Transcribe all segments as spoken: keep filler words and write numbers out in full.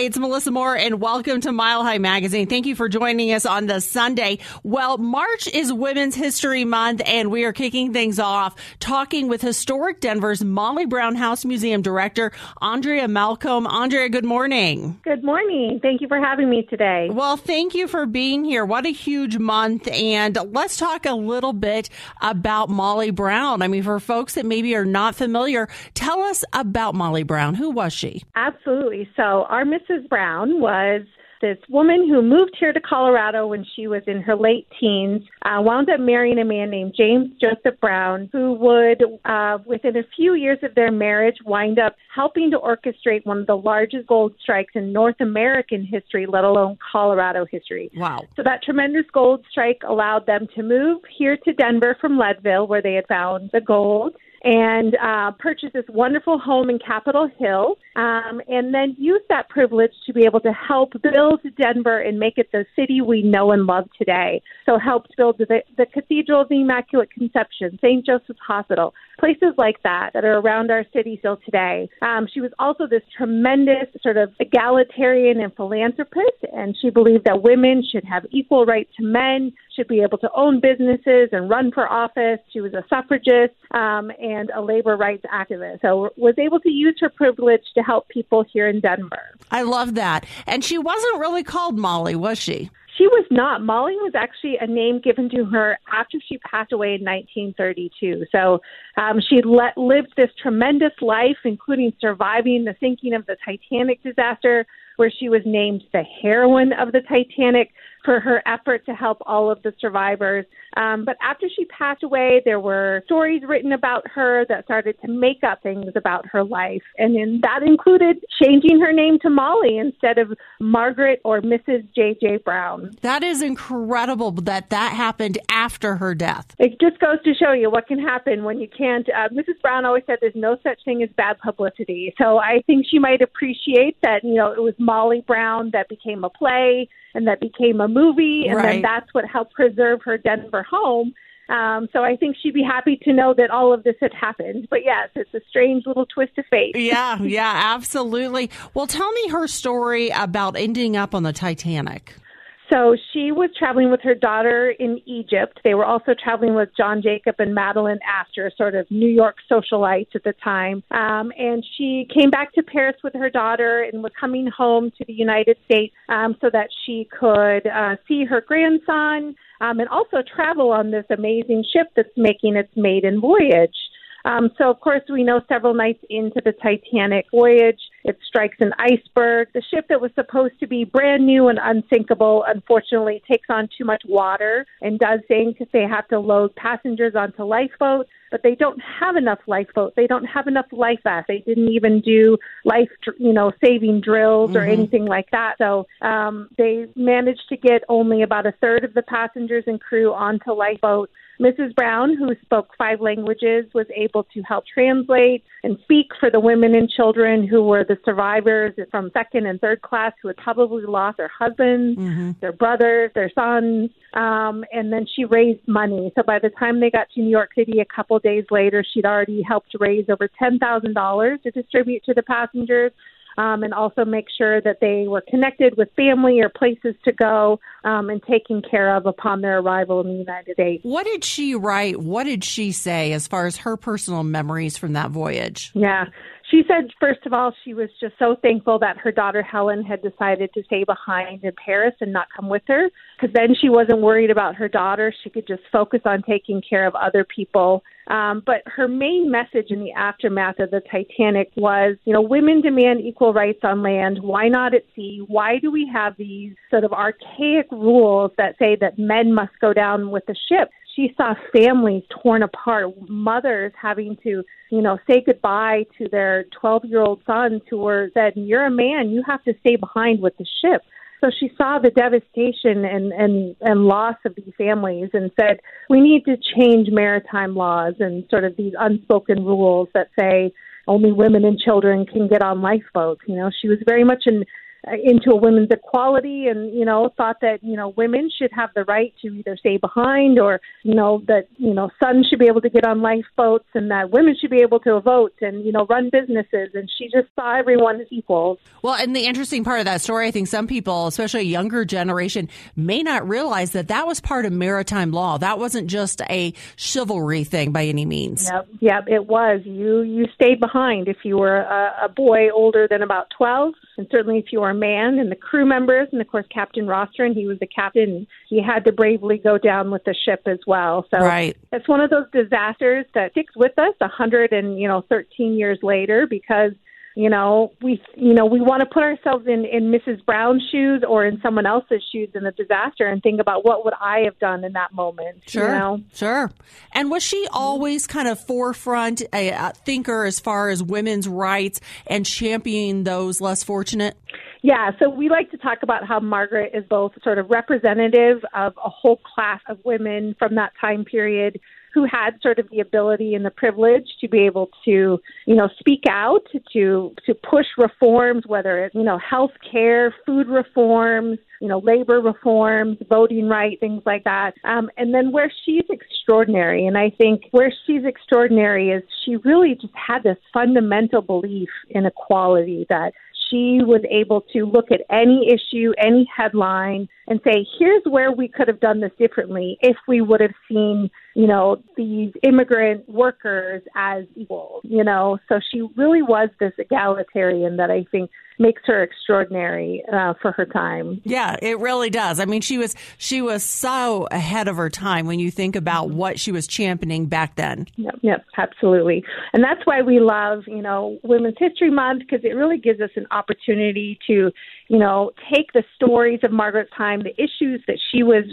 Hi, it's Melissa Moore, and welcome to Mile High Magazine. Thank you for joining us on this Sunday. Well, March is Women's History Month, and we are kicking things off talking with Historic Denver's Molly Brown House Museum Director, Andrea Malcolm. Andrea, good morning. Good morning. Thank you for having me today. Well, thank you for being here. What a huge month, and let's talk a little bit about Molly Brown. I mean, for folks that maybe are not familiar, tell us about Molly Brown. Who was she? Absolutely. So our Missus Brown was this woman who moved here to Colorado when she was in her late teens, uh, wound up marrying a man named James Joseph Brown, who would, uh, within a few years of their marriage, wind up helping to orchestrate one of the largest gold strikes in North American history, let alone Colorado history. Wow. So that tremendous gold strike allowed them to move here to Denver from Leadville, where they had found the gold, and uh, purchased this wonderful home in Capitol Hill, um, and then used that privilege to be able to help build Denver and make it the city we know and love today. So helped build the, the Cathedral of the Immaculate Conception, Saint Joseph's Hospital, places like that that are around our city still today. Um, she was also this tremendous sort of egalitarian and philanthropist, and she believed that women should have equal rights to men, should be able to own businesses and run for office. She was a suffragist, um, and and a labor rights activist. So was able to use her privilege to help people here in Denver. I love that. And she wasn't really called Molly, was she? She was not. Molly was actually a name given to her after she passed away in nineteen thirty-two. So um, she let, lived this tremendous life, including surviving the sinking of the Titanic disaster, where she was named the heroine of the Titanic for her effort to help all of the survivors. Um, but after she passed away, there were stories written about her that started to make up things about her life. And then that included changing her name to Molly instead of Margaret or Missus J J. Brown. That is incredible that that happened after her death. It just goes to show you what can happen when you can't. Uh, Missus Brown always said there's no such thing as bad publicity. So I think she might appreciate that, you know, it was Molly Brown that became a play and that became a movie, and right. Then that's what helped preserve her Denver home. Um, so I think she'd be happy to know that all of this had happened. But yes, it's a strange little twist of fate. Yeah, yeah, absolutely. Well, tell me her story about ending up on the Titanic. So she was traveling with her daughter in Egypt. They were also traveling with John Jacob and Madeline Astor, sort of New York socialites at the time. Um, and she came back to Paris with her daughter and was coming home to the United States um, so that she could uh, see her grandson um, and also travel on this amazing ship that's making its maiden voyage. Um, so, of course, we know several nights into the Titanic voyage, it strikes an iceberg. The ship that was supposed to be brand new and unsinkable, unfortunately, takes on too much water and does sink. They have to load passengers onto lifeboats, but they don't have enough lifeboats. They don't have enough life vests. They didn't even do life, you know, saving drills or mm-hmm. anything like that. So um, they managed to get only about a third of the passengers and crew onto lifeboats. Missus Brown, who spoke five languages, was able to help translate and speak for the women and children who were the survivors from second and third class who had probably lost their husbands, mm-hmm. their brothers, their sons, um, and then she raised money. So by the time they got to New York City a couple days later, she'd already helped raise over ten thousand dollars to distribute to the passengers. Um, and also make sure that they were connected with family or places to go um, and taken care of upon their arrival in the United States. What did she write? What did she say as far as her personal memories from that voyage? Yeah. She said, first of all, she was just so thankful that her daughter Helen had decided to stay behind in Paris and not come with her, because then she wasn't worried about her daughter. She could just focus on taking care of other people. Um, but her main message in the aftermath of the Titanic was, you know, women demand equal rights on land. Why not at sea? Why do we have these sort of archaic rules that say that men must go down with the ship? She saw families torn apart, mothers having to, you know, say goodbye to their twelve-year-old sons who were said, you're a man, you have to stay behind with the ship. So she saw the devastation and, and, and loss of these families and said, we need to change maritime laws and sort of these unspoken rules that say only women and children can get on lifeboats. You know, she was very much an into a women's equality, and, you know, thought that, you know, women should have the right to either stay behind, or, you know, that, you know, sons should be able to get on lifeboats, and that women should be able to vote and, you know, run businesses. And she just saw everyone as equals. Well, and the interesting part of that story, I think some people, especially a younger generation, may not realize that that was part of maritime law. That wasn't just a chivalry thing by any means. Yep, yep, it was. You, you stayed behind if you were a, a boy older than about twelve, and certainly if you were a man, and the crew members, and of course Captain Rostron, he was the captain. He had to bravely go down with the ship as well. So right. It's one of those disasters that sticks with us one hundred and you know thirteen years later, because you know we you know we want to put ourselves in in Missus Brown's shoes or in someone else's shoes in the disaster and think about what would I have done in that moment. Sure, you know? Sure. And was she always kind of forefront a, a thinker as far as women's rights and championing those less fortunate? Yeah, so we like to talk about how Margaret is both sort of representative of a whole class of women from that time period who had sort of the ability and the privilege to be able to, you know, speak out, to to push reforms, whether it's, you know, health care, food reforms, you know, labor reforms, voting rights, things like that. Um, and then where she's extraordinary, and I think where she's extraordinary is she really just had this fundamental belief in equality that she was able to look at any issue, any headline, and say, here's where we could have done this differently if we would have seen, you know, these immigrant workers as equal, you know. So she really was this egalitarian that I think makes her extraordinary uh, for her time. Yeah, it really does. I mean, she was she was so ahead of her time when you think about what she was championing back then. Yep, yep, absolutely. And that's why we love, you know, Women's History Month, because it really gives us an opportunity to, you know, take the stories of Margaret's time, the issues that she was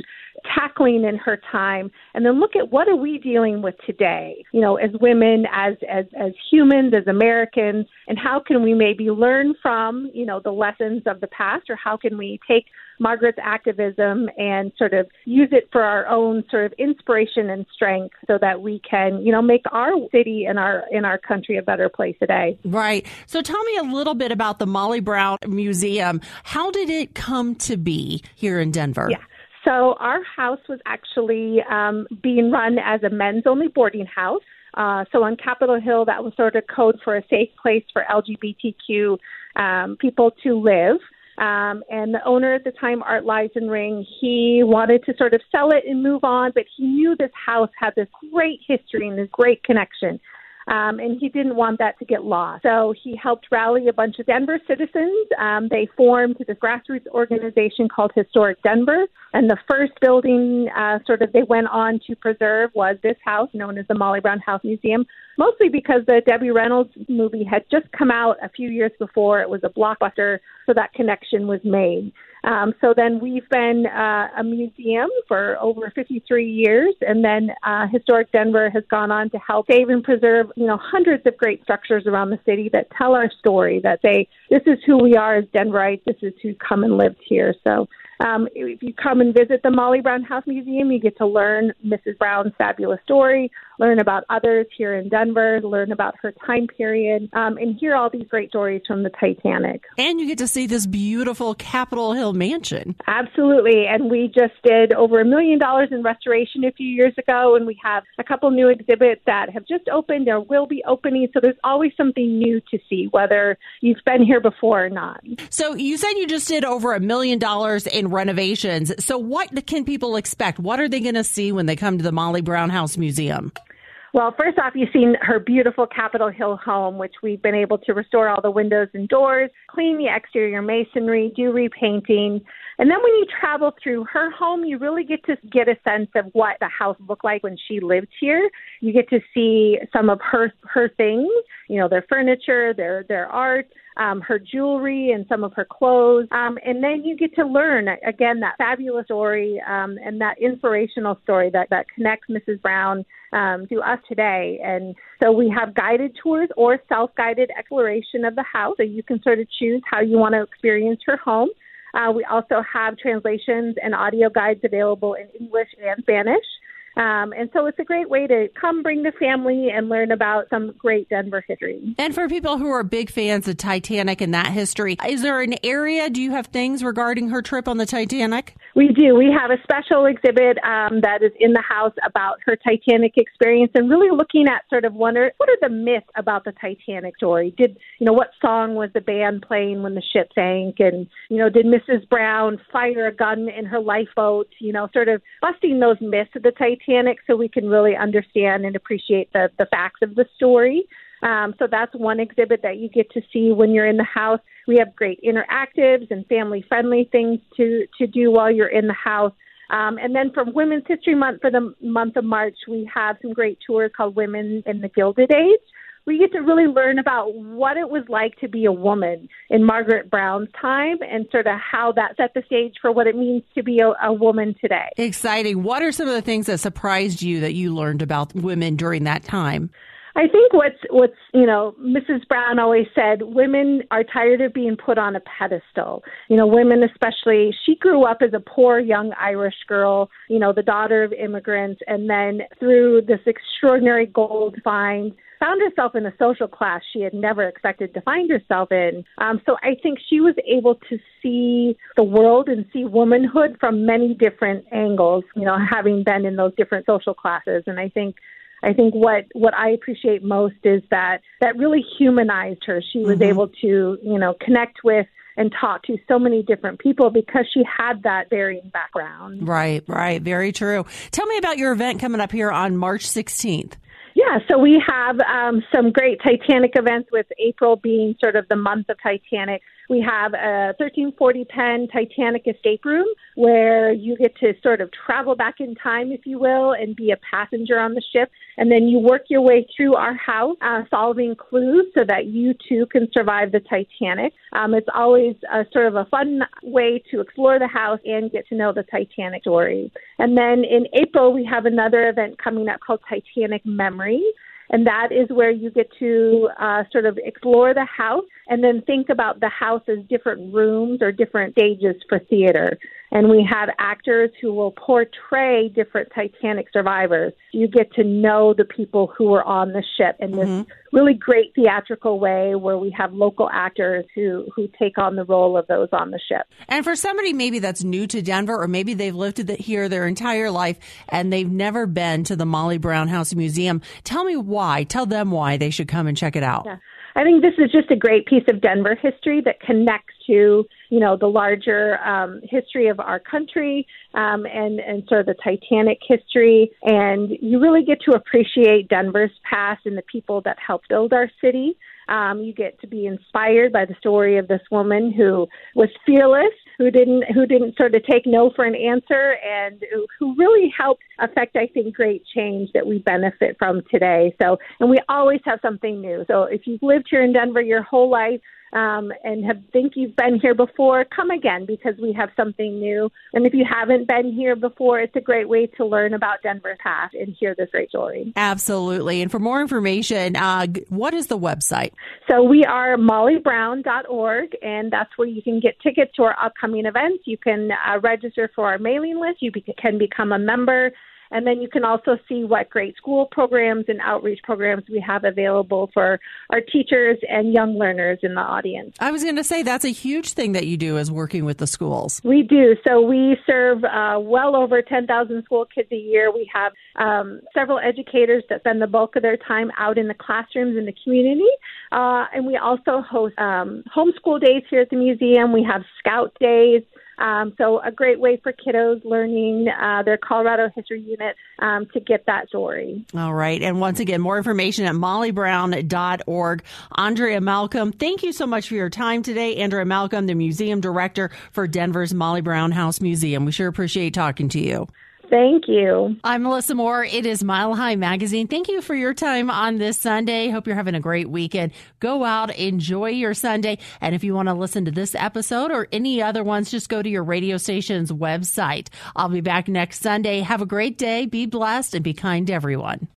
tackling in her time, and then look at what are we dealing with today, you know, as women, as as as humans, as Americans, and how can we maybe learn from, you know, the lessons of the past, or how can we take Margaret's activism and sort of use it for our own sort of inspiration and strength so that we can, you know, make our city and our in our country a better place today. Right. So tell me a little bit about the Molly Brown Museum. How did it come to be here in Denver? Yeah. So our house was actually um, being run as a men's-only boarding house. Uh, so on Capitol Hill, that was sort of code for a safe place for L G B T Q um, people to live. Um, and the owner at the time, Art Leisenring, he wanted to sort of sell it and move on, but he knew this house had this great history and this great connection. Um, and he didn't want that to get lost. So he helped rally a bunch of Denver citizens. Um, they formed this grassroots organization called Historic Denver. And the first building uh, sort of they went on to preserve was this house known as the Molly Brown House Museum, mostly because the Debbie Reynolds movie had just come out a few years before. It was a blockbuster, so that connection was made. Um, so then we've been uh, a museum for over fifty-three years, and then uh, Historic Denver has gone on to help save and preserve, you know, hundreds of great structures around the city that tell our story, that say, this is who we are as Denverites, this is who come and lived here. So um, if you come and visit the Molly Brown House Museum, you get to learn Missus Brown's fabulous story, learn about others here in Denver, learn about her time period, um, and hear all these great stories from the Titanic. And you get to see this beautiful Capitol Hill mansion. Absolutely. And we just did over a million dollars in restoration a few years ago, and we have a couple new exhibits that have just opened or will be opening. So there's always something new to see, whether you've been here before or not. So you said you just did over a million dollars in renovations. So what can people expect? What are they going to see when they come to the Molly Brown House Museum? Well, first off, you've seen her beautiful Capitol Hill home, which we've been able to restore all the windows and doors, clean the exterior masonry, do repainting. And then when you travel through her home, you really get to get a sense of what the house looked like when she lived here. You get to see some of her her things, you know, their furniture, their their art, um, her jewelry, and some of her clothes. Um, and then you get to learn, again, that fabulous story um, and that inspirational story that, that connects Missus Brown um, to us today. And so we have guided tours or self-guided exploration of the house, so you can sort of choose how you want to experience her home. Uh, we also have translations and audio guides available in English and Spanish. Um, and so it's a great way to come bring the family and learn about some great Denver history. And for people who are big fans of Titanic and that history, is there an area, do you have things regarding her trip on the Titanic? We do. We have a special exhibit um, that is in the house about her Titanic experience and really looking at sort of wonder, what are the myths about the Titanic story? Did, you know, what song was the band playing when the ship sank? And, you know, did Missus Brown fire a gun in her lifeboat? You know, sort of busting those myths of the Titanic, so we can really understand and appreciate the, the facts of the story. Um, so that's one exhibit that you get to see when you're in the house. We have great interactives and family-friendly things to, to do while you're in the house. Um, and then from Women's History Month for the month of March, we have some great tours called Women in the Gilded Age. We get to really learn about what it was like to be a woman in Margaret Brown's time and sort of how that set the stage for what it means to be a, a woman today. Exciting. What are some of the things that surprised you that you learned about women during that time? I think what's, what's, you know, Missus Brown always said, women are tired of being put on a pedestal. You know, women especially, she grew up as a poor young Irish girl, you know, the daughter of immigrants, and then through this extraordinary gold find, found herself in a social class she had never expected to find herself in. Um, so I think she was able to see the world and see womanhood from many different angles, you know, having been in those different social classes. And I think I think what, what I appreciate most is that that really humanized her. She was mm-hmm. able to, you know, connect with and talk to so many different people because she had that varying background. Right, right. Very true. Tell me about your event coming up here on March sixteenth. Yeah, so we have um, some great Titanic events, with April being sort of the month of Titanic. We have a thirteen forty Penn Titanic escape room where you get to sort of travel back in time, if you will, and be a passenger on the ship. And then you work your way through our house, uh, solving clues so that you too can survive the Titanic. Um, it's always a, sort of a fun way to explore the house and get to know the Titanic story. And then in April, we have another event coming up called Titanic Memory. And that is where you get to uh, sort of explore the house and then think about the house as different rooms or different stages for theater. And we have actors who will portray different Titanic survivors. You get to know the people who were on the ship in this mm-hmm. really great theatrical way where we have local actors who, who take on the role of those on the ship. And for somebody maybe that's new to Denver, or maybe they've lived here their entire life and they've never been to the Molly Brown House Museum, tell me why. Tell them why they should come and check it out. Yeah. I think this is just a great piece of Denver history that connects to, you know, the larger um, history of our country um, and, and sort of the Titanic history. And you really get to appreciate Denver's past and the people that helped build our city. Um, you get to be inspired by the story of this woman who was fearless, who didn't who didn't sort of take no for an answer, and who really helped affect, I think, great change that we benefit from today. So, and we always have something new. So if you've lived here in Denver your whole life, Um, and have, think you've been here before, come again, because we have something new. And if you haven't been here before, it's a great way to learn about Denver's past and hear this great story. Absolutely. And for more information, uh, what is the website? So we are molly brown dot org, and that's where you can get tickets to our upcoming events. You can uh, register for our mailing list. You be- can become a member. And then you can also see what great school programs and outreach programs we have available for our teachers and young learners in the audience. I was going to say, that's a huge thing that you do, is working with the schools. We do. So we serve uh, well over ten thousand school kids a year. We have um, several educators that spend the bulk of their time out in the classrooms in the community. Uh, and we also host um, homeschool days here at the museum. We have scout days. Um, so a great way for kiddos learning uh, their Colorado history unit um, to get that story. All right. And once again, more information at molly brown dot org. Andrea Malcolm, thank you so much for your time today. Andrea Malcolm, the museum director for Denver's Molly Brown House Museum. We sure appreciate talking to you. Thank you. I'm Melissa Moore. It is Mile High Magazine. Thank you for your time on this Sunday. Hope you're having a great weekend. Go out, enjoy your Sunday. And if you want to listen to this episode or any other ones, just go to your radio station's website. I'll be back next Sunday. Have a great day. Be blessed and be kind to everyone.